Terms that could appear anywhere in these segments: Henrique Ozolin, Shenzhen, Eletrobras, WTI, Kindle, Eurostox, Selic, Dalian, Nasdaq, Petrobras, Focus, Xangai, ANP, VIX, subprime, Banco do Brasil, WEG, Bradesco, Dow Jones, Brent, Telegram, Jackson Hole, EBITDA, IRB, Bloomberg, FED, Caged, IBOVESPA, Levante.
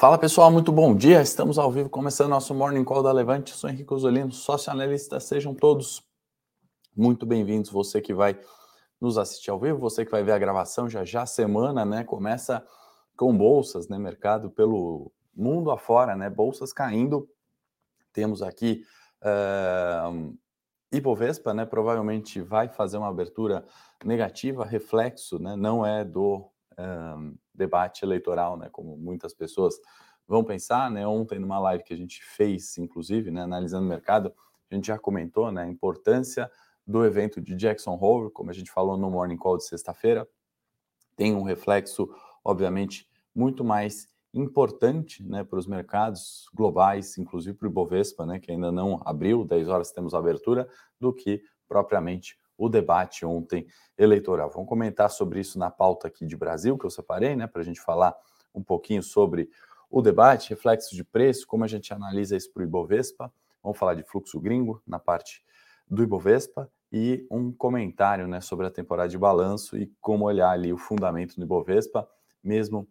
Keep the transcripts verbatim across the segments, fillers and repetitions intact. Fala pessoal, muito bom dia, estamos ao vivo começando nosso Morning Call da Levante, eu sou Henrique Ozolin, sócio analista, sejam todos muito bem-vindos, você que vai nos assistir ao vivo, você que vai ver a gravação já já, semana, né, começa com bolsas, né, mercado pelo mundo afora, né, bolsas caindo, temos aqui uh, IBOVESPA, né, provavelmente vai fazer uma abertura negativa, reflexo, né, não é do... Um, debate eleitoral, né, como muitas pessoas vão pensar, né, ontem numa live que a gente fez, inclusive, né, analisando o mercado, a gente já comentou, né, a importância do evento de Jackson Hole, como a gente falou no Morning Call de sexta-feira, tem um reflexo, obviamente, muito mais importante, né, para os mercados globais, inclusive para o Ibovespa, né, que ainda não abriu, dez horas temos a abertura, do que propriamente o debate ontem eleitoral. Vamos comentar sobre isso na pauta aqui de Brasil, que eu separei, né, para a gente falar um pouquinho sobre o debate, reflexos de preço, como a gente analisa isso para o Ibovespa. Vamos falar de fluxo gringo na parte do Ibovespa e um comentário, né, sobre a temporada de balanço e como olhar ali o fundamento do Ibovespa, mesmo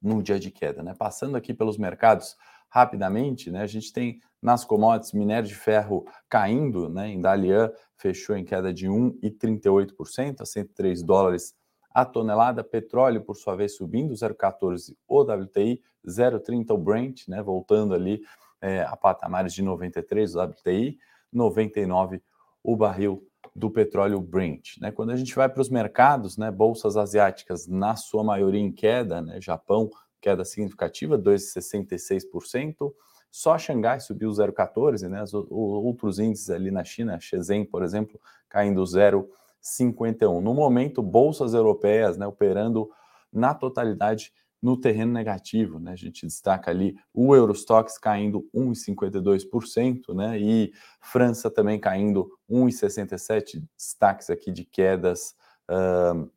num dia de queda, né? Passando aqui pelos mercados rapidamente, né, a gente tem nas commodities, minério de ferro caindo, né, em Dalian fechou em queda de um vírgula trinta e oito por cento, a cento e três dólares a tonelada, petróleo por sua vez subindo, zero vírgula quatorze por cento o W T I, zero vírgula trinta por cento o Brent, né, voltando ali é, a patamares de noventa e três o W T I, noventa e nove o barril do petróleo Brent, né? Quando a gente vai para os mercados, né, bolsas asiáticas na sua maioria em queda, né, Japão queda significativa, dois vírgula sessenta e seis por cento, só Xangai subiu zero vírgula quatorze por cento, né? Os outros índices ali na China, Shenzhen, por exemplo, caindo zero vírgula cinquenta e um por cento. No momento, bolsas europeias, né, operando na totalidade no terreno negativo, né? A gente destaca ali o Eurostox caindo um vírgula cinquenta e dois por cento, né? E França também caindo um vírgula sessenta e sete por cento, destaques aqui de quedas uh,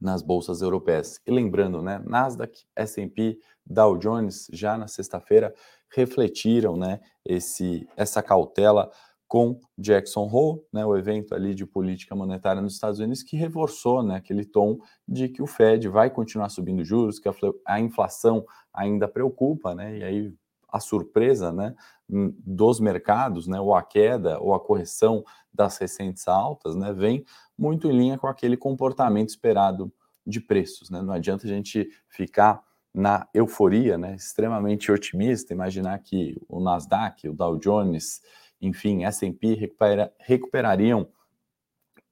nas bolsas europeias. E lembrando, né, Nasdaq, S and P, Dow Jones, já na sexta-feira, refletiram, né, esse, essa cautela com Jackson Hole, né, o evento ali de política monetária nos Estados Unidos, que reforçou, né, aquele tom de que o Fed vai continuar subindo juros, que a, a inflação ainda preocupa, né, e aí a surpresa, né, dos mercados, né, ou a queda ou a correção das recentes altas, né, vem muito em linha com aquele comportamento esperado de preços, né? Não adianta a gente ficar na euforia, né, extremamente otimista, imaginar que o Nasdaq, o Dow Jones, enfim, S and P recupera, recuperariam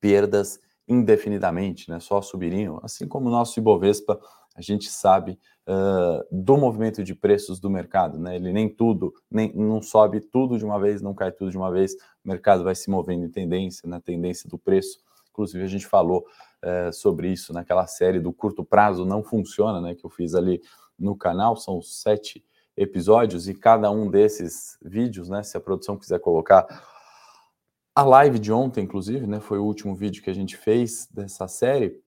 perdas indefinidamente, né, só subiriam, assim como o nosso Ibovespa, a gente sabe uh, do movimento de preços do mercado, né? Ele nem tudo, nem, não sobe tudo de uma vez, não cai tudo de uma vez, o mercado vai se movendo em tendência, na tendência do preço, inclusive a gente falou uh, sobre isso naquela série do curto prazo não funciona, né, que eu fiz ali no canal, são sete episódios e cada um desses vídeos, né, se a produção quiser colocar a live de ontem, inclusive, né, foi o último vídeo que a gente fez dessa série,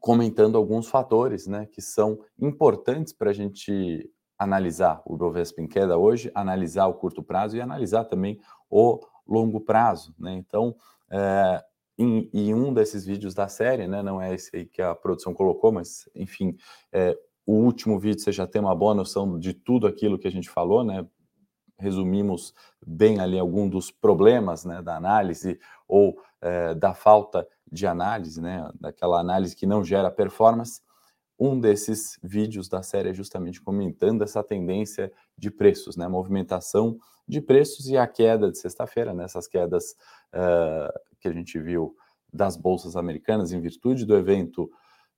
comentando alguns fatores, né, que são importantes para a gente analisar o Ibovespa em queda hoje, analisar o curto prazo e analisar também o longo prazo, né? Então, é, em, em um desses vídeos da série, né, não é esse aí que a produção colocou, mas, enfim, é, o último vídeo você já tem uma boa noção de tudo aquilo que a gente falou, né? Resumimos bem ali algum dos problemas, né, da análise ou é, da falta de análise, né, daquela análise que não gera performance. Um desses vídeos da série é justamente comentando essa tendência de preços, né, movimentação de preços e a queda de sexta-feira, né, essas quedas uh, que a gente viu das bolsas americanas em virtude do evento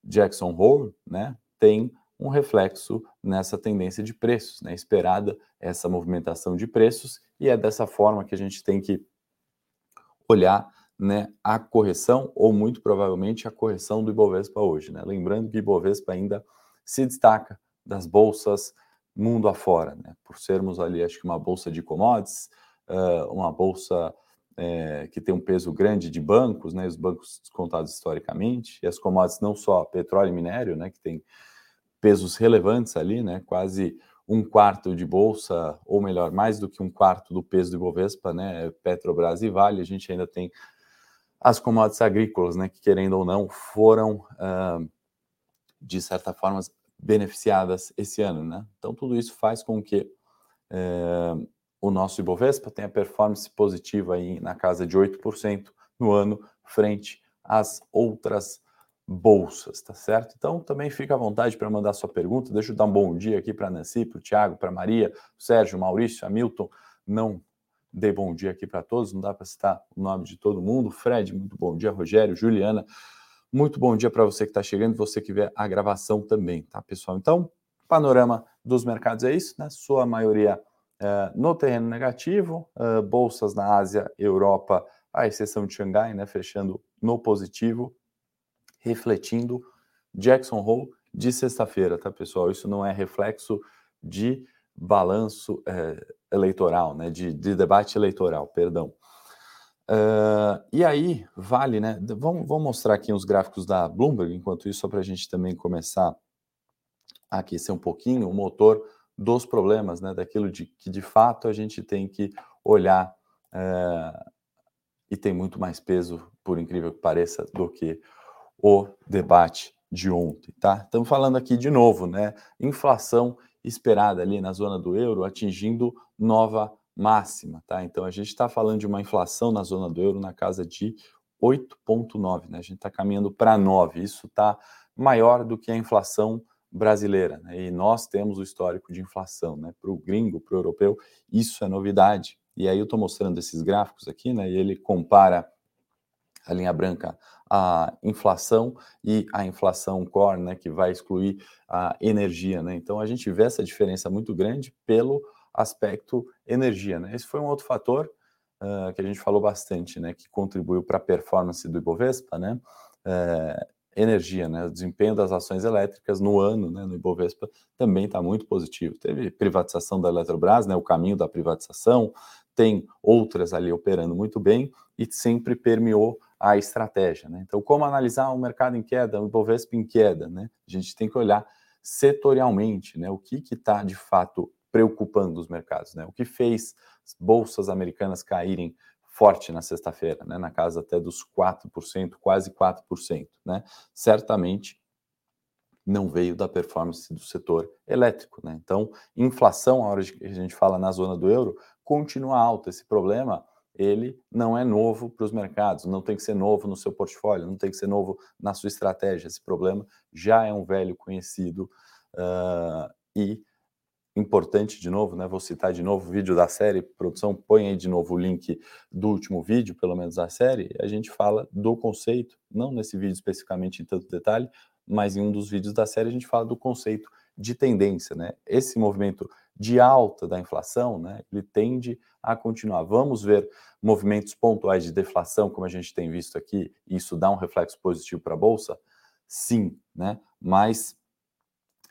Jackson Hole, né, tem um reflexo nessa tendência de preços, né, esperada essa movimentação de preços e é dessa forma que a gente tem que olhar, né, a correção, ou muito provavelmente a correção do Ibovespa hoje, né? Lembrando que o Ibovespa ainda se destaca das bolsas mundo afora, né? Por sermos ali, acho que uma bolsa de commodities, uh, uma bolsa uh, que tem um peso grande de bancos, né? Os bancos descontados historicamente, e as commodities não só petróleo e minério, né? Que tem pesos relevantes ali, né? Quase um quarto de bolsa, ou melhor, mais do que um quarto do peso do Ibovespa, né? Petrobras e Vale, a gente ainda tem as commodities agrícolas, né, que querendo ou não, foram, uh, de certa forma, beneficiadas esse ano, né? Então, tudo isso faz com que é, o nosso Ibovespa tenha performance positiva aí na casa de oito por cento no ano, frente às outras bolsas, tá certo? Então, também fica à vontade para mandar sua pergunta. Deixa eu dar um bom dia aqui para a Nancy, para o Thiago, para a Maria, Sérgio, Maurício, Hamilton. Não dei bom dia aqui para todos, não dá para citar o nome de todo mundo. Fred, muito bom dia. Rogério, Juliana, muito bom dia para você que está chegando e você que vê a gravação também, tá, pessoal? Então, panorama dos mercados é isso, né? Sua maioria é, no terreno negativo, é, bolsas na Ásia, Europa, à exceção de Xangai, né? Fechando no positivo, refletindo Jackson Hole de sexta-feira, tá, pessoal? Isso não é reflexo de balanço é, eleitoral, né? De, de debate eleitoral, perdão. Uh, e aí, vale, né? Vamos, vamos mostrar aqui uns gráficos da Bloomberg, enquanto isso, só para a gente também começar a aquecer um pouquinho o motor dos problemas, né? Daquilo de, que, de fato, a gente tem que olhar uh, e tem muito mais peso, por incrível que pareça, do que o debate de ontem, tá? Estamos falando aqui de novo, né? Inflação esperada ali na zona do euro atingindo nova máxima, tá? Então, a gente está falando de uma inflação na zona do euro na casa de oito vírgula nove, né? A gente está caminhando para nove, isso está maior do que a inflação brasileira, né? E nós temos o histórico de inflação, né? Para o gringo, para o europeu, isso é novidade. E aí eu estou mostrando esses gráficos aqui, né? E ele compara a linha branca, a inflação e a inflação core, né, que vai excluir a energia, né? Então, a gente vê essa diferença muito grande pelo aspecto energia, né? Esse foi um outro fator uh, que a gente falou bastante, né, que contribuiu para a performance do Ibovespa, né? Uh, energia, né? O desempenho das ações elétricas no ano, né, no Ibovespa, também está muito positivo. Teve privatização da Eletrobras, né, o caminho da privatização, tem outras ali operando muito bem e sempre permeou a estratégia, né? Então, como analisar um mercado em queda, um Ibovespa em queda, né? A gente tem que olhar setorialmente, né? O que está, de fato, preocupando os mercados, né? O que fez as bolsas americanas caírem forte na sexta-feira, né? Na casa até dos quatro por cento, quase quatro por cento, né? Certamente não veio da performance do setor elétrico, né? Então, inflação, a hora que a gente fala na zona do euro, continua alta. Esse problema, ele não é novo para os mercados, não tem que ser novo no seu portfólio, não tem que ser novo na sua estratégia. Esse problema já é um velho conhecido uh, e importante, de novo, né? Vou citar de novo o vídeo da série, produção, põe aí de novo o link do último vídeo, pelo menos da série, a gente fala do conceito, não nesse vídeo especificamente em tanto detalhe, mas em um dos vídeos da série a gente fala do conceito de tendência, né? Esse movimento de alta da inflação, né, ele tende a continuar. Vamos ver movimentos pontuais de deflação, como a gente tem visto aqui, e isso dá um reflexo positivo para a Bolsa? Sim, né? Mas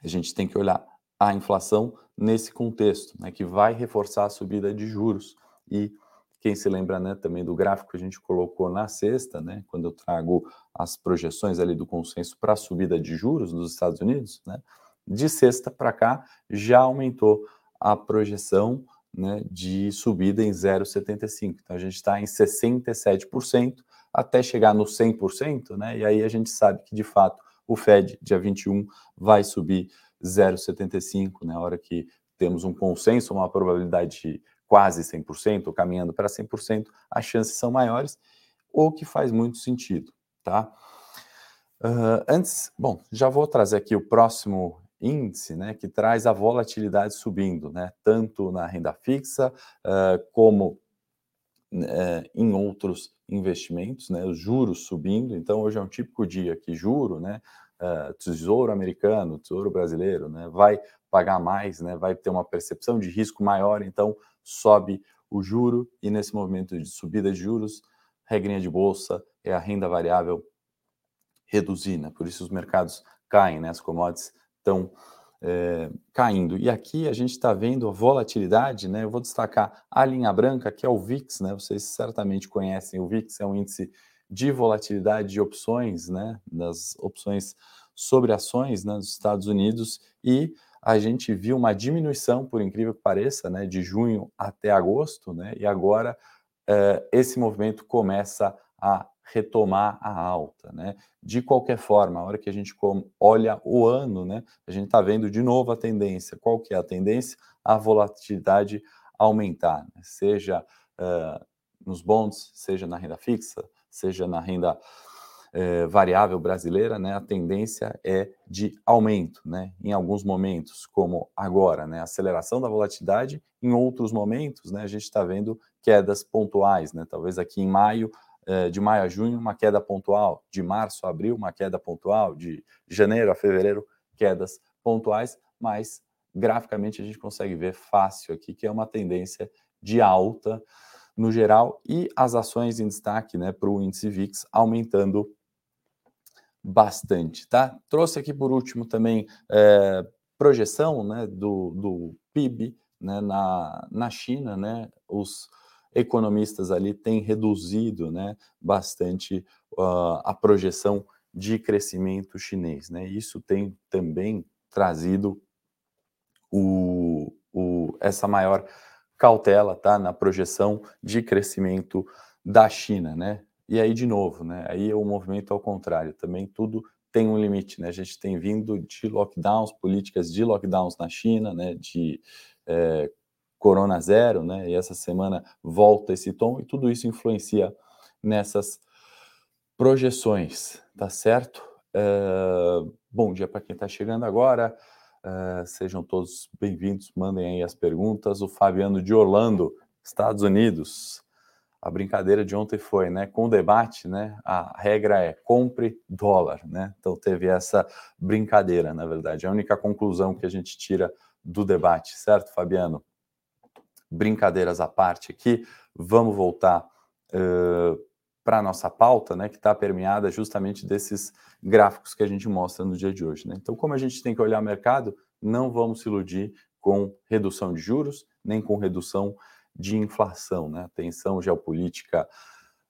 a gente tem que olhar a inflação nesse contexto, né, que vai reforçar a subida de juros. E quem se lembra, né, também do gráfico que a gente colocou na sexta, né, quando eu trago as projeções ali do consenso para a subida de juros dos Estados Unidos, né, de sexta para cá já aumentou a projeção, né, de subida em zero vírgula setenta e cinco. Então, a gente está em sessenta e sete por cento até chegar no cem por cento, né, e aí a gente sabe que, de fato, o Fed, dia vinte e um, vai subir zero vírgula setenta e cinco, né, a hora que temos um consenso, uma probabilidade de quase cem por cento, ou caminhando para cem por cento, as chances são maiores, o que faz muito sentido, tá? Uh, antes, bom, já vou trazer aqui o próximo índice, né, que traz a volatilidade subindo, né, tanto na renda fixa uh, como uh, em outros investimentos, né, os juros subindo. Então, hoje é um típico dia que juro, né, uh, tesouro americano, tesouro brasileiro, né, vai pagar mais, né, vai ter uma percepção de risco maior, então sobe o juro, e nesse movimento de subida de juros, regrinha de bolsa é a renda variável reduzir, né? Por isso os mercados caem, né? As commodities estão é, caindo. E aqui a gente está vendo a volatilidade, né? Eu vou destacar a linha branca, que é o V I X, né? Vocês certamente conhecem, o V I X é um índice de volatilidade de opções, né? Das opções sobre ações, né? Nos Estados Unidos, e a gente viu uma diminuição, por incrível que pareça, né, de junho até agosto, né, e agora eh, esse movimento começa a retomar a alta, né? De qualquer forma, a hora que a gente olha o ano, né, a gente está vendo de novo a tendência. Qual que é a tendência? A volatilidade aumentar, né? Seja uh, nos bonds, seja na renda fixa, seja na renda uh, variável brasileira, né? A tendência é de aumento, né? Em alguns momentos, como agora, né? Aceleração da volatilidade, em outros momentos, né? A gente está vendo quedas pontuais, né? Talvez aqui em maio, de maio a junho, uma queda pontual, de março a abril, uma queda pontual, de janeiro a fevereiro, quedas pontuais, mas graficamente a gente consegue ver fácil aqui que é uma tendência de alta no geral e as ações em destaque, né, para o índice V I X aumentando bastante, tá? Trouxe aqui por último também é, projeção, né, do, do P I B, né, na, na China, né, os economistas ali têm reduzido, né, bastante uh, a projeção de crescimento chinês, né? Isso tem também trazido o, o, essa maior cautela, tá, na projeção de crescimento da China, né? E aí, de novo, né, aí é o movimento ao contrário, também tudo tem um limite, né? A gente tem vindo de lockdowns, políticas de lockdowns na China, né, de... É, Corona zero, né? E essa semana volta esse tom e tudo isso influencia nessas projeções, tá certo? Uh, bom dia para quem está chegando agora, uh, sejam todos bem-vindos, mandem aí as perguntas. O Fabiano de Orlando, Estados Unidos. A brincadeira de ontem foi, né? Com o debate, né? A regra é compre dólar, né? Então teve essa brincadeira, na verdade. É a única conclusão que a gente tira do debate, certo, Fabiano? Brincadeiras à parte aqui, vamos voltar uh, para a nossa pauta, né, que está permeada justamente desses gráficos que a gente mostra no dia de hoje, né? Então, como a gente tem que olhar o mercado, não vamos se iludir com redução de juros, nem com redução de inflação, né? A tensão geopolítica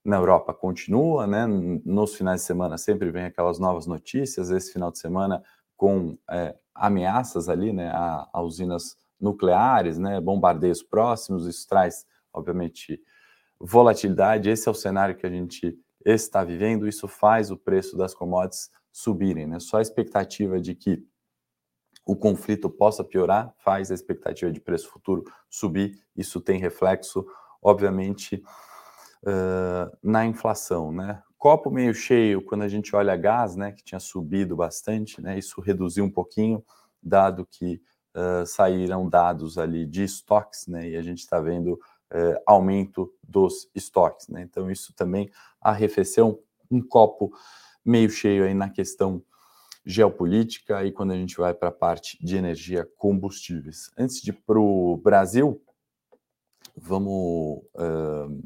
na Europa continua, né? Nos finais de semana sempre vem aquelas novas notícias, esse final de semana com é, ameaças ali, né, a, a usinas nucleares, né, bombardeios próximos, isso traz, obviamente, volatilidade. Esse é o cenário que a gente está vivendo, isso faz o preço das commodities subirem, né? Só a expectativa de que o conflito possa piorar faz a expectativa de preço futuro subir, isso tem reflexo, obviamente, uh, na inflação, né? Copo meio cheio, quando a gente olha gás, né, que tinha subido bastante, né, isso reduziu um pouquinho, dado que Uh, saíram dados ali de estoques, né, e a gente está vendo uh, aumento dos estoques, né? Então isso também arrefeceu um, um copo meio cheio aí na questão geopolítica e quando a gente vai para a parte de energia, combustíveis. Antes de ir para o Brasil, vamos uh,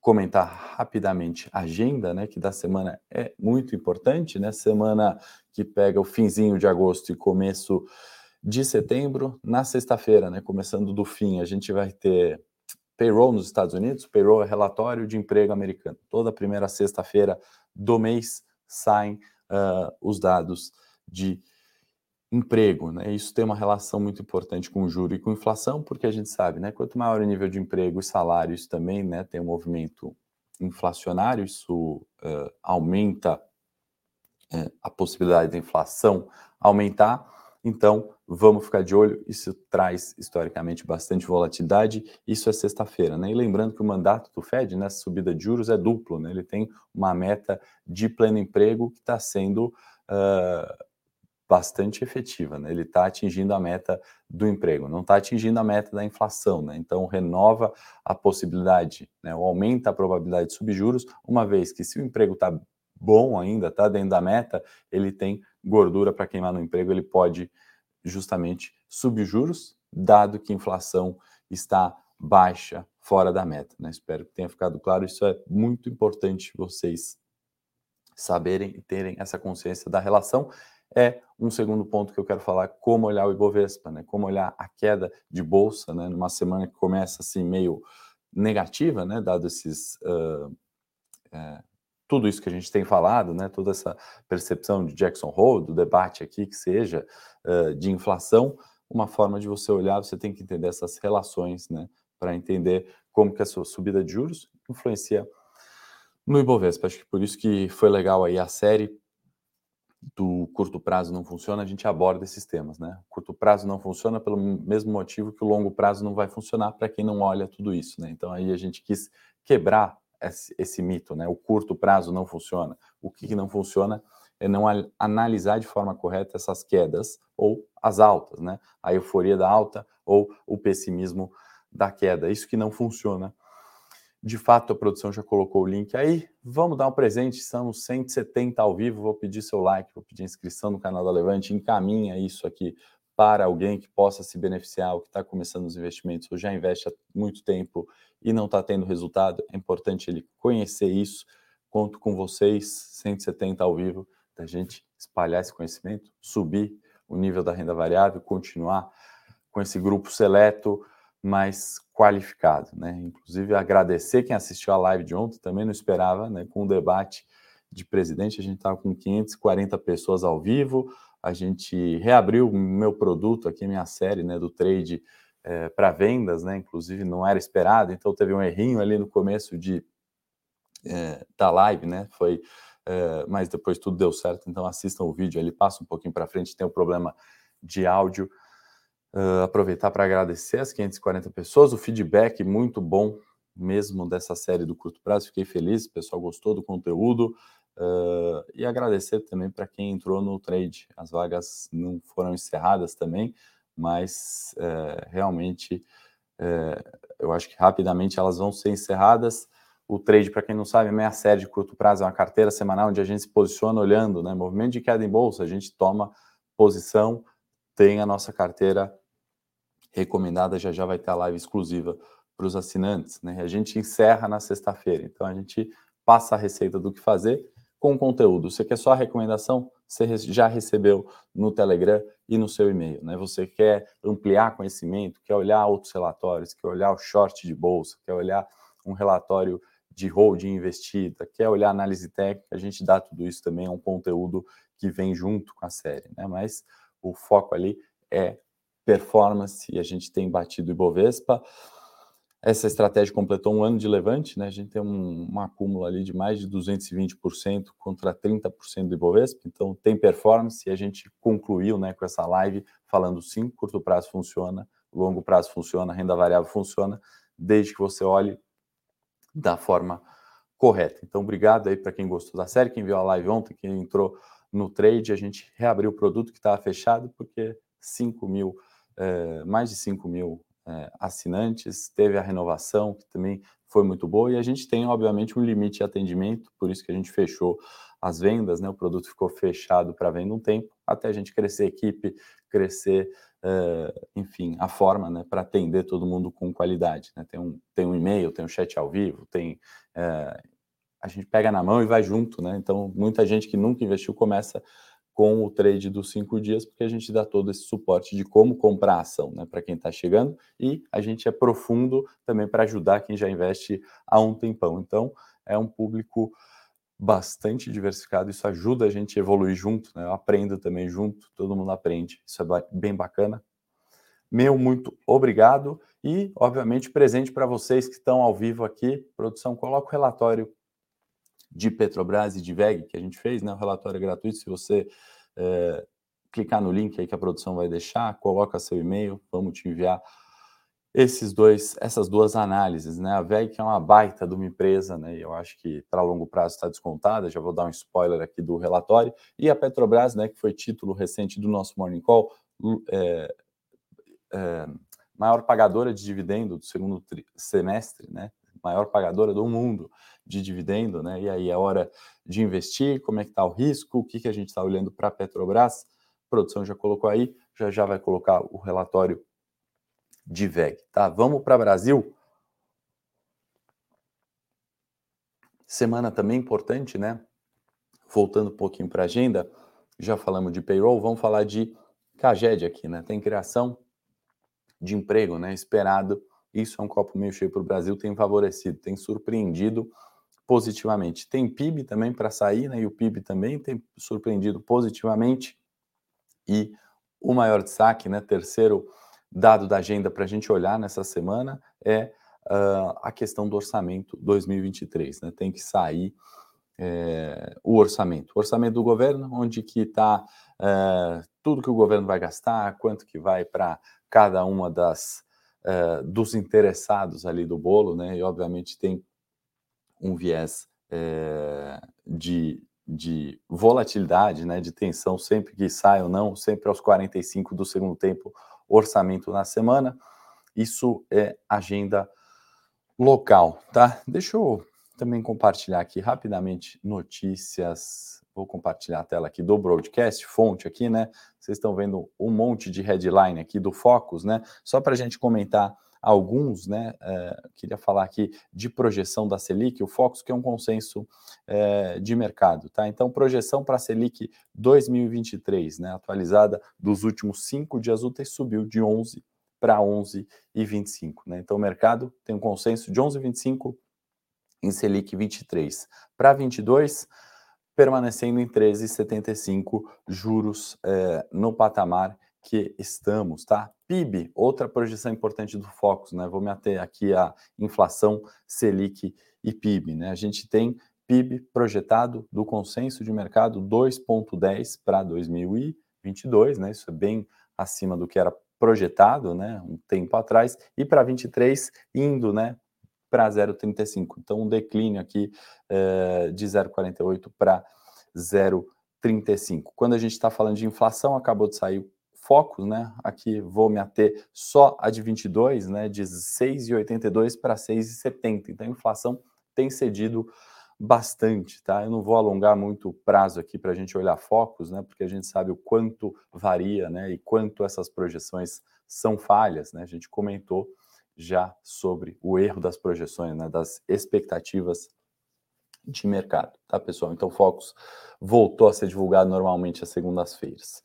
comentar rapidamente a agenda, né, que da semana é muito importante, né? Semana que pega o finzinho de agosto e começo de setembro, na sexta-feira, né, começando do fim, a gente vai ter payroll nos Estados Unidos. Payroll é relatório de emprego americano. Toda primeira sexta-feira do mês saem uh, os dados de emprego, né? Isso tem uma relação muito importante com o juro e com inflação, porque a gente sabe, né, quanto maior o nível de emprego e salário, isso também, né, tem um movimento inflacionário, isso uh, aumenta uh, a possibilidade da inflação aumentar. Então, vamos ficar de olho, isso traz historicamente bastante volatilidade, isso é sexta-feira, né? E lembrando que o mandato do Fed nessa subida de juros é duplo, né? Ele tem uma meta de pleno emprego que está sendo uh, bastante efetiva, né? Ele está atingindo a meta do emprego, não está atingindo a meta da inflação, né? Então renova a possibilidade, né? Ou aumenta a probabilidade de subir juros, uma vez que se o emprego está bom ainda, está dentro da meta, ele tem gordura para queimar no emprego, ele pode justamente subir juros, dado que a inflação está baixa, fora da meta, né? Espero que tenha ficado claro, isso é muito importante vocês saberem e terem essa consciência da relação. É um segundo ponto que eu quero falar, como olhar o Ibovespa, né? Como olhar a queda de bolsa, né? Numa semana que começa assim meio negativa, né? Dado esses... Uh, uh, tudo isso que a gente tem falado, né, toda essa percepção de Jackson Hole, do debate aqui, que seja, uh, de inflação, uma forma de você olhar, você tem que entender essas relações, né, para entender como que a sua subida de juros influencia no Ibovespa. Acho que por isso que foi legal aí a série do curto prazo não funciona, a gente aborda esses temas, né? O curto prazo não funciona pelo mesmo motivo que o longo prazo não vai funcionar para quem não olha tudo isso, né? Então aí a gente quis quebrar esse, esse mito, né? O curto prazo não funciona. O que, que não funciona é não a, analisar de forma correta essas quedas ou as altas, né? A euforia da alta ou o pessimismo da queda. Isso que não funciona. De fato, a produção já colocou o link aí. Vamos dar um presente, são cento e setenta ao vivo. Vou pedir seu like, vou pedir inscrição no canal da Levante. Encaminha isso aqui para alguém que possa se beneficiar, ou que está começando os investimentos, ou já investe há muito tempo e não está tendo resultado. É importante ele conhecer isso. Conto com vocês, cento e setenta ao vivo, da gente espalhar esse conhecimento, subir o nível da renda variável, continuar com esse grupo seleto, mais qualificado, né? Inclusive, agradecer quem assistiu a live de ontem, também não esperava, né? Com o debate de presidente, a gente estava com quinhentas e quarenta pessoas ao vivo, a gente reabriu o meu produto aqui, minha série, né, do trade é, para vendas, né? Inclusive, não era esperado, então teve um errinho ali no começo de, é, da live, né? Foi, é, mas depois tudo deu certo, então assistam o vídeo, ele passa um pouquinho para frente, tem um problema de áudio. Uh, aproveitar para agradecer as quinhentas e quarenta pessoas, o feedback muito bom mesmo dessa série do curto prazo, fiquei feliz, o pessoal gostou do conteúdo, uh, e agradecer também para quem entrou no trade, as vagas não foram encerradas também, mas uh, realmente uh, eu acho que rapidamente elas vão ser encerradas. O trade, para quem não sabe, é minha série de curto prazo, é uma carteira semanal onde a gente se posiciona olhando, né, movimento de queda em bolsa, a gente toma posição, tem a nossa carteira recomendada, já já vai ter a live exclusiva para os assinantes, né? A gente encerra na sexta-feira, então a gente passa a receita do que fazer com conteúdo. Você quer só a recomendação? Você já recebeu no Telegram e no seu e-mail, né? Você quer ampliar conhecimento, quer olhar outros relatórios, quer olhar o short de bolsa, quer olhar um relatório de holding investida, quer olhar análise técnica, a gente dá tudo isso também, é um conteúdo que vem junto com a série, né? Mas o foco ali é performance, e a gente tem batido o Ibovespa. Essa estratégia completou um ano de Levante, né? A gente tem um, um acúmulo ali de mais de duzentos e vinte por cento contra trinta por cento do Ibovespa, então tem performance, e a gente concluiu, né, com essa live falando sim, curto prazo funciona, longo prazo funciona, renda variável funciona, desde que você olhe da forma correta. Então, obrigado aí para quem gostou da série, quem viu a live ontem, quem entrou no trade. A gente reabriu o produto que estava fechado, porque cinco mil, eh, mais de cinco mil eh, assinantes, teve a renovação, que também foi muito boa, e a gente tem, obviamente, um limite de atendimento, por isso que a gente fechou as vendas, né? O produto ficou fechado para venda um tempo, até a gente crescer a equipe, crescer, eh, enfim, a forma, né, para atender todo mundo com qualidade, né? Tem um, tem um e-mail, tem um chat ao vivo, tem... Eh, a gente pega na mão e vai junto, né? Então, muita gente que nunca investiu começa com o trade dos cinco dias, porque a gente dá todo esse suporte de como comprar a ação, né, para quem está chegando, e a gente é profundo também para ajudar quem já investe há um tempão. Então, é um público bastante diversificado, isso ajuda a gente a evoluir junto, né? Eu aprendo também junto, todo mundo aprende, isso é bem bacana. Meu muito obrigado e, obviamente, presente para vocês que estão ao vivo aqui. Produção, coloca o relatório de Petrobras e de W E G que a gente fez, né? O relatório é gratuito, se você é, clicar no link aí que a produção vai deixar, coloca seu e-mail, vamos te enviar esses dois, essas duas análises, né? A W E G que é uma baita de uma empresa, né? E eu acho que para longo prazo está descontada, já vou dar um spoiler aqui do relatório, e a Petrobras, né, que foi título recente do nosso Morning Call, é, é, maior pagadora de dividendo do segundo tri- semestre, né? Maior pagadora do mundo de dividendo, né? E aí é hora de investir, como é que está o risco, o que, que a gente está olhando para a Petrobras. A produção já colocou aí, já já vai colocar o relatório de W E G, tá? Vamos para o Brasil. Semana também importante, né? Voltando um pouquinho para a agenda, já falamos de payroll, vamos falar de Caged aqui, né? Tem criação de emprego, né? Esperado. Isso é um copo meio cheio para o Brasil, tem favorecido, tem surpreendido positivamente. Tem P I B também para sair, né? E o P I B também tem surpreendido positivamente. E o maior destaque, né? Terceiro dado da agenda para a gente olhar nessa semana é uh, a questão do orçamento dois mil e vinte e três, né? Tem que sair é, o orçamento. O orçamento do governo, onde que está é, tudo que o governo vai gastar, quanto que vai para cada uma das é, dos interessados ali do bolo, né? E obviamente tem um viés é, de de volatilidade, né, de tensão, sempre que sai ou não, sempre aos quarenta e cinco do segundo tempo, orçamento na semana. Isso é agenda local, tá? Deixa eu também compartilhar aqui rapidamente notícias, vou compartilhar a tela aqui do broadcast, fonte aqui, né? Vocês estão vendo um monte de headline aqui do Focus, né? Só para a gente comentar alguns, né? É, queria falar aqui de projeção da Selic, o Focus, que é um consenso é, de mercado, tá? Então, projeção para a Selic dois mil e vinte e três, né? Atualizada dos últimos cinco dias úteis, subiu de onze para onze vírgula vinte e cinco, né? Então, o mercado tem um consenso de onze vírgula vinte e cinco em Selic vinte e três. Para vinte e dois, permanecendo em treze vírgula setenta e cinco, juros é, no patamar que estamos, tá? P I B, outra projeção importante do Focus, né? Vou me ater aqui à inflação, Selic e P I B, né? A gente tem P I B projetado do consenso de mercado dois vírgula dez para dois mil e vinte e dois, né? Isso é bem acima do que era projetado, né? Um tempo atrás, e para vinte e três indo, né? Para zero vírgula trinta e cinco. Então, um declínio aqui eh, de zero vírgula quarenta e oito para zero vírgula trinta e cinco. Quando a gente está falando de inflação, acabou de sair Focus, né? Aqui vou me ater só a de vinte e dois, né? De seis vírgula oitenta e dois para seis vírgula setenta. Então, a inflação tem cedido bastante, tá? Eu não vou alongar muito o prazo aqui para a gente olhar Focus, né? Porque a gente sabe o quanto varia, né? E quanto essas projeções são falhas, né? A gente comentou já sobre o erro das projeções, né? Das expectativas de mercado, tá, pessoal? Então, Focus voltou a ser divulgado normalmente às segundas-feiras.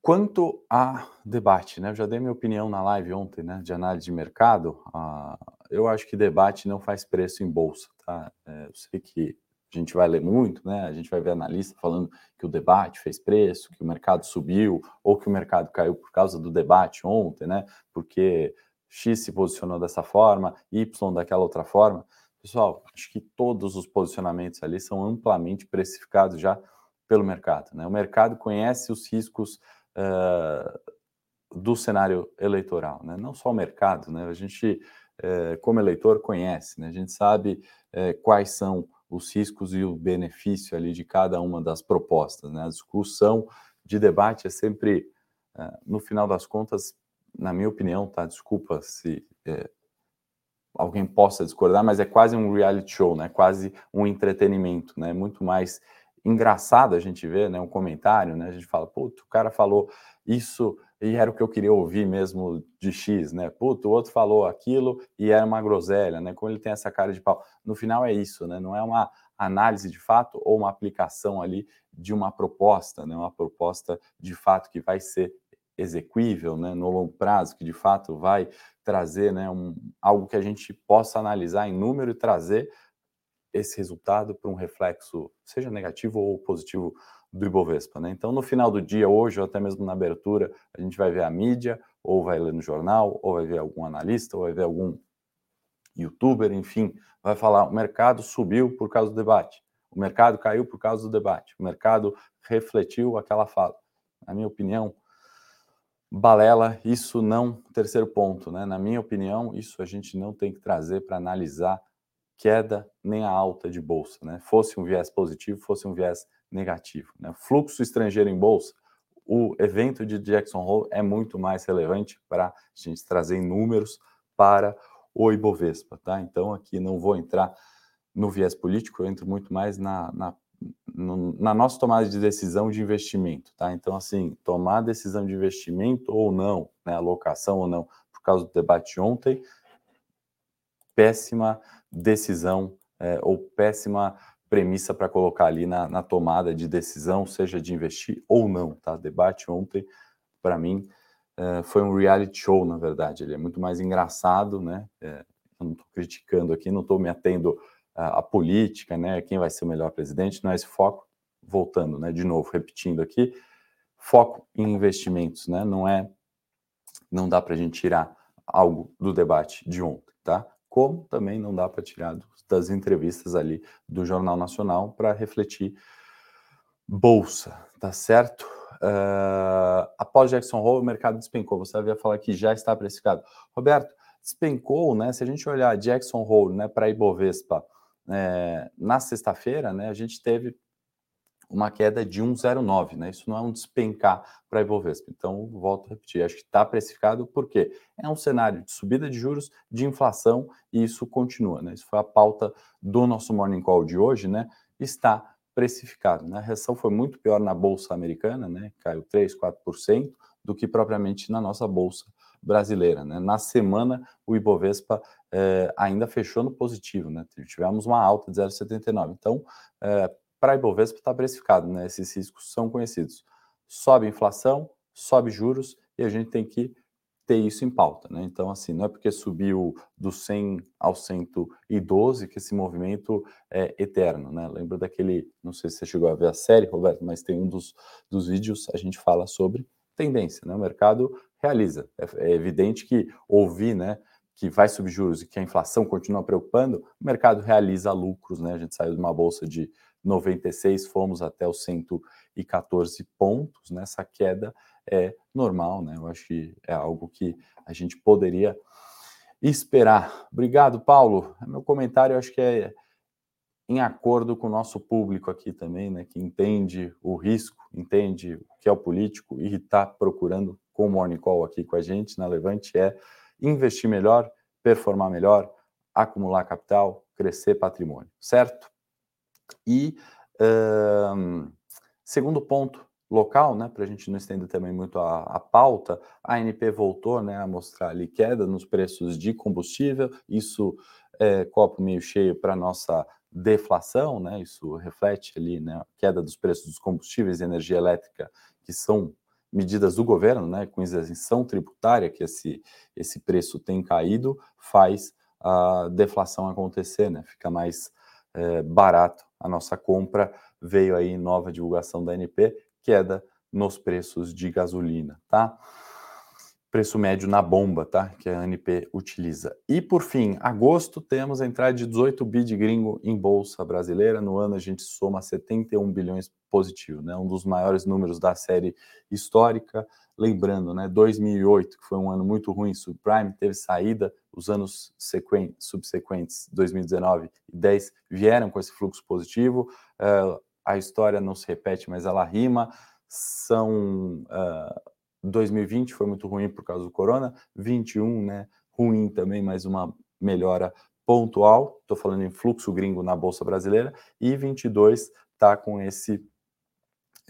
Quanto a debate, né? Eu já dei minha opinião na live ontem, né? De análise de mercado. Ah, eu acho que debate não faz preço em bolsa, tá? É, eu sei que a gente vai ler muito, né? A gente vai ver analista falando que o debate fez preço, que o mercado subiu ou que o mercado caiu por causa do debate ontem, né? Porque X se posicionou dessa forma, Y daquela outra forma. Pessoal, acho que todos os posicionamentos ali são amplamente precificados já pelo mercado, né? O mercado conhece os riscos Uh, do cenário eleitoral, né? Não só o mercado, né? A gente, uh, como eleitor, conhece, né? A gente sabe uh, quais são os riscos e o benefício ali de cada uma das propostas, né? A discussão de debate é sempre, uh, no final das contas, na minha opinião, tá? Desculpa se uh, alguém possa discordar, mas é quase um reality show, né? Quase um entretenimento, né? Muito mais engraçado a gente ver, né, um comentário, né, a gente fala, puto, o cara falou isso e era o que eu queria ouvir mesmo de X, né, puto, o outro falou aquilo e era uma groselha, né, como ele tem essa cara de pau. No final é isso, né, não é uma análise de fato ou uma aplicação ali de uma proposta, né, uma proposta de fato que vai ser exequível, né, no longo prazo, que de fato vai trazer, né, um, algo que a gente possa analisar em número e trazer esse resultado para um reflexo, seja negativo ou positivo, do Ibovespa, né? Então, no final do dia, hoje, ou até mesmo na abertura, a gente vai ver a mídia, ou vai ler no jornal, ou vai ver algum analista, ou vai ver algum youtuber, enfim, vai falar, o mercado subiu por causa do debate, o mercado caiu por causa do debate, o mercado refletiu aquela fala. Na minha opinião, balela, isso não, terceiro ponto, né? Na minha opinião, isso a gente não tem que trazer para analisar queda nem a alta de bolsa, né? Fosse um viés positivo, fosse um viés negativo, né? Fluxo estrangeiro em bolsa, o evento de Jackson Hole é muito mais relevante para a gente trazer números para o Ibovespa, tá? Então, aqui não vou entrar no viés político, eu entro muito mais na, na, no, na nossa tomada de decisão de investimento, tá? Então, assim, tomar decisão de investimento ou não, né? Alocação ou não, por causa do debate de ontem, péssima decisão é, ou péssima premissa para colocar ali na, na tomada de decisão, seja de investir ou não, tá? O debate ontem, para mim, é, foi um reality show, na verdade. Ele é muito mais engraçado, né? É, eu não estou criticando aqui, não estou me atendo à, à política, né? Quem vai ser o melhor presidente, não é esse foco. Voltando, né? De novo, repetindo aqui, foco em investimentos, né? Não é, não dá para a gente tirar algo do debate de ontem, tá? Como também não dá para tirar das entrevistas ali do Jornal Nacional para refletir bolsa, tá certo? Uh, após Jackson Hole, o mercado despencou. Você havia falado que já está precificado. Roberto, despencou, né? Se a gente olhar Jackson Hole, né, para Ibovespa, é, na sexta-feira, né, a gente teve uma queda de um vírgula zero nove, né? Isso não é um despencar para a Ibovespa. Então, volto a repetir, acho que está precificado porque é um cenário de subida de juros, de inflação, e isso continua, né? Isso foi a pauta do nosso Morning Call de hoje, né? Está precificado, né? A reação foi muito pior na Bolsa Americana, né? Caiu três, quatro por cento do que propriamente na nossa Bolsa Brasileira, né? Na semana, o Ibovespa eh, ainda fechou no positivo, né? Tivemos uma alta de zero vírgula setenta e nove. Então, eh, para a Ibovespa está precificado, né? Esses riscos são conhecidos. Sobe inflação, sobe juros, e a gente tem que ter isso em pauta, né? Então, assim, não é porque subiu do cem ao cento e doze que esse movimento é eterno, né? Lembra daquele, não sei se você chegou a ver a série, Roberto, mas tem um dos, dos vídeos, a gente fala sobre tendência, né? O mercado realiza. É, é evidente que ouvir, né, que vai subir juros e que a inflação continua preocupando, o mercado realiza lucros, né? A gente saiu de uma bolsa de noventa e seis, fomos até os cento e quatorze pontos, né? Essa queda é normal, né? Eu acho que é algo que a gente poderia esperar. Obrigado, Paulo. Meu comentário, eu acho que é em acordo com o nosso público aqui também, né? Que entende o risco, entende o que é o político e está procurando, com o Morning Call aqui com a gente na Levante, é investir melhor, performar melhor, acumular capital, crescer patrimônio, certo? E um, segundo ponto local, né, para a gente não estender também muito a, a pauta, a A N P voltou, né, a mostrar ali queda nos preços de combustível, isso é copo meio cheio para a nossa deflação, né, isso reflete ali, né, a queda dos preços dos combustíveis e energia elétrica, que são medidas do governo, né, com isenção tributária, que esse, esse preço tem caído, faz a deflação acontecer, né, fica mais é, barato a nossa compra. Veio aí nova divulgação da A N P, queda nos preços de gasolina, tá? Preço médio na bomba, tá? Que a A N P utiliza. E por fim, agosto temos a entrada de dezoito bi de gringo em bolsa brasileira. No ano a gente soma setenta e um bilhões positivo, né? Um dos maiores números da série histórica. Lembrando, né? dois mil e oito, que foi um ano muito ruim, subprime, teve saída. Os anos sequen- subsequentes, dois mil e dezenove e dois mil e dez, vieram com esse fluxo positivo. Uh, a história não se repete, mas ela rima. São... Uh, dois mil e vinte foi muito ruim por causa do corona, vinte e um, né, ruim também, mas uma melhora pontual, estou falando em fluxo gringo na Bolsa Brasileira, e vinte e dois está com esse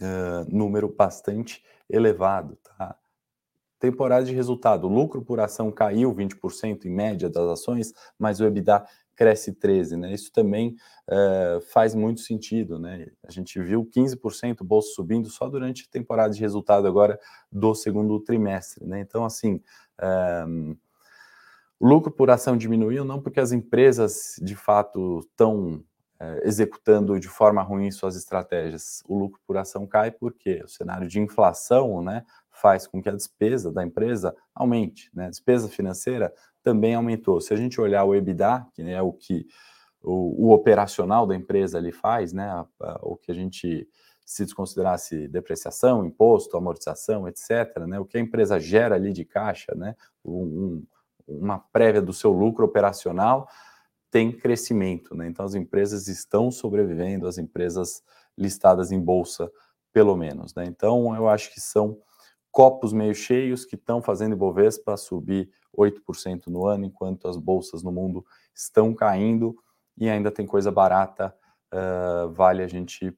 uh, número bastante elevado, tá? Temporada de resultado, o lucro por ação caiu vinte por cento em média das ações, mas o EBITDA cresce treze por cento, né? Isso também uh, faz muito sentido, né? A gente viu quinze por cento o bolso subindo só durante a temporada de resultado agora do segundo trimestre, né? Então, assim, um, o lucro por ação diminuiu não porque as empresas, de fato, estão uh, executando de forma ruim suas estratégias. O lucro por ação cai porque o cenário de inflação, né, faz com que a despesa da empresa aumente, né? A despesa financeira também aumentou. Se a gente olhar o EBITDA, que é o que o, o operacional da empresa ali faz, né? A, a, o que a gente se desconsiderasse depreciação, imposto, amortização, etcétera, né? O que a empresa gera ali de caixa, né? Um, um, uma prévia do seu lucro operacional, tem crescimento, né? Então, as empresas estão sobrevivendo, as empresas listadas em bolsa, pelo menos, né? Então, eu acho que são copos meio cheios que estão fazendo Ibovespa subir oito por cento no ano, enquanto as bolsas no mundo estão caindo e ainda tem coisa barata. Uh, vale a gente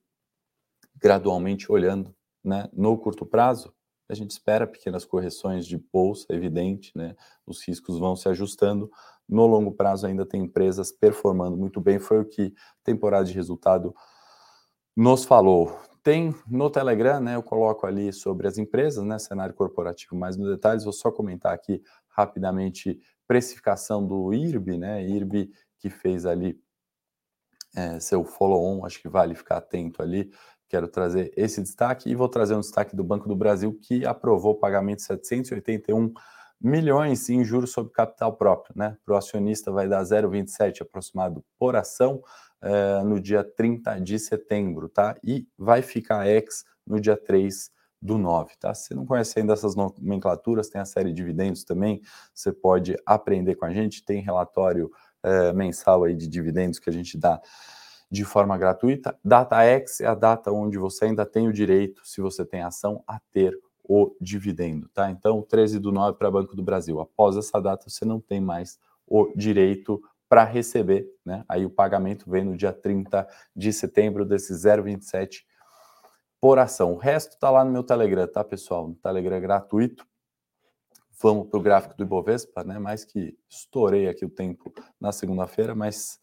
gradualmente olhando, né? No curto prazo, a gente espera pequenas correções de bolsa, evidente, né? Os riscos vão se ajustando. No longo prazo, ainda tem empresas performando muito bem. Foi o que a temporada de resultado nos falou. Tem no Telegram, né, eu coloco ali sobre as empresas, né, cenário corporativo mais nos detalhes. Vou só comentar aqui rapidamente precificação do I R B, né, I R B que fez ali é, seu follow-on, acho que vale ficar atento ali. Quero trazer esse destaque e vou trazer um destaque do Banco do Brasil, que aprovou o pagamento de 781 milhões em juros sobre capital próprio, né? Para o acionista vai dar zero vírgula vinte e sete aproximado por ação é, no dia trinta de setembro, tá? E vai ficar ex no dia três do nove, tá? Se você não conhece ainda essas nomenclaturas, tem a série Dividendos também, você pode aprender com a gente, tem relatório é, mensal aí de dividendos que a gente dá de forma gratuita. Data ex é a data onde você ainda tem o direito, se você tem ação, a ter o dividendo, tá? Então, treze do nove para Banco do Brasil. Após essa data, você não tem mais o direito para receber, né? Aí o pagamento vem no dia trinta de setembro desse zero vírgula vinte e sete por ação. O resto tá lá no meu Telegram, tá, pessoal? No Telegram gratuito. Vamos para o gráfico do Ibovespa, né? Mais que estourei aqui o tempo na segunda-feira, mas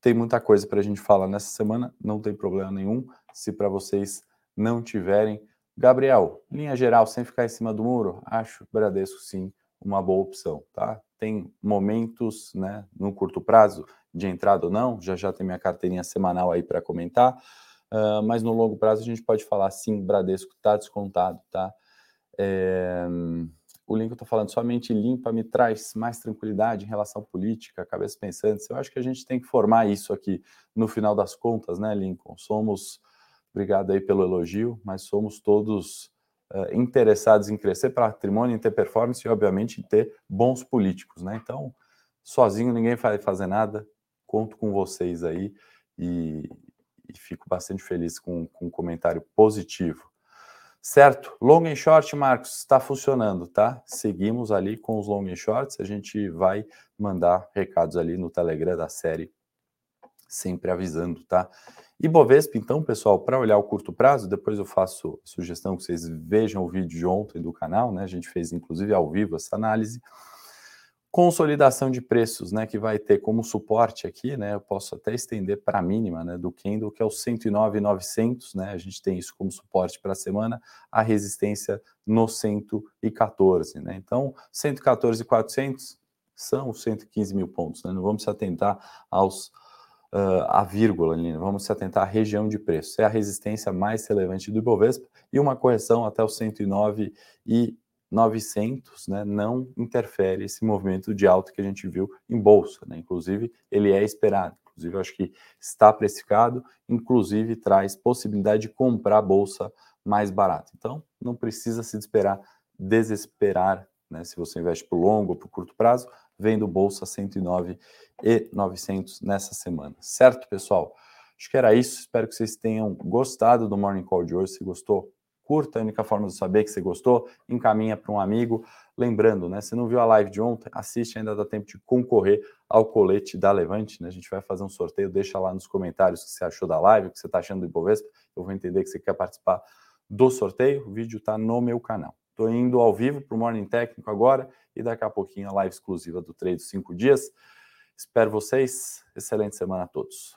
tem muita coisa para a gente falar nessa semana, não tem problema nenhum. Se para vocês não tiverem, Gabriel, linha geral, sem ficar em cima do muro, acho Bradesco, sim, uma boa opção, tá? Tem momentos, né, no curto prazo, de entrada ou não, já já tem minha carteirinha semanal aí para comentar, uh, mas no longo prazo a gente pode falar, sim, Bradesco está descontado, tá? É, o link que eu tô falando, somente limpa me traz mais tranquilidade em relação à política, cabeça pensante, eu acho que a gente tem que formar isso aqui no final das contas, né, Lincoln? Somos... Obrigado aí pelo elogio, mas somos todos uh, interessados em crescer patrimônio, em ter performance e, obviamente, em ter bons políticos, né? Então, sozinho ninguém vai fazer nada, conto com vocês aí e, e fico bastante feliz com, com um comentário positivo. Certo? Long and short, Marcos, está funcionando, tá? Seguimos ali com os long and shorts, a gente vai mandar recados ali no Telegram da série, sempre avisando, tá? Ibovespa, então, pessoal, para olhar o curto prazo, depois eu faço sugestão que vocês vejam o vídeo de ontem do canal, né? A gente fez, inclusive, ao vivo essa análise. Consolidação de preços, né? Que vai ter como suporte aqui, né? Eu posso até estender para a mínima, né? Do Kindle, que é o cento e nove mil e novecentos, né? A gente tem isso como suporte para a semana, a resistência no cento e quatorze, né? Então, cento e quatorze mil e quatrocentos são cento e quinze mil pontos, né? Não vamos se atentar aos... Uh, a vírgula, Lina. Vamos se atentar à região de preço. É a resistência mais relevante do Ibovespa e uma correção até os cento e nove mil e novecentos, né, não interfere esse movimento de alta que a gente viu em bolsa, né? Inclusive, ele é esperado. Inclusive, eu acho que está precificado, inclusive traz possibilidade de comprar bolsa mais barata. Então, não precisa se desesperar, desesperar, né? Se você investe para o longo ou para o curto prazo, vendo bolsa cento e nove mil e novecentos nessa semana. Certo, pessoal? Acho que era isso. Espero que vocês tenham gostado do Morning Call de hoje. Se gostou, curta. A única forma de saber que você gostou, encaminha para um amigo. Lembrando, né? Se não viu a live de ontem, assiste. Ainda dá tempo de concorrer ao colete da Levante, né? A gente vai fazer um sorteio. Deixa lá nos comentários o que você achou da live, o que você está achando do Ibovespa. Eu vou entender que você quer participar do sorteio. O vídeo está no meu canal. Estou indo ao vivo para o Morning Técnico agora e daqui a pouquinho a live exclusiva do Trade dos cinco dias. Espero vocês. Excelente semana a todos.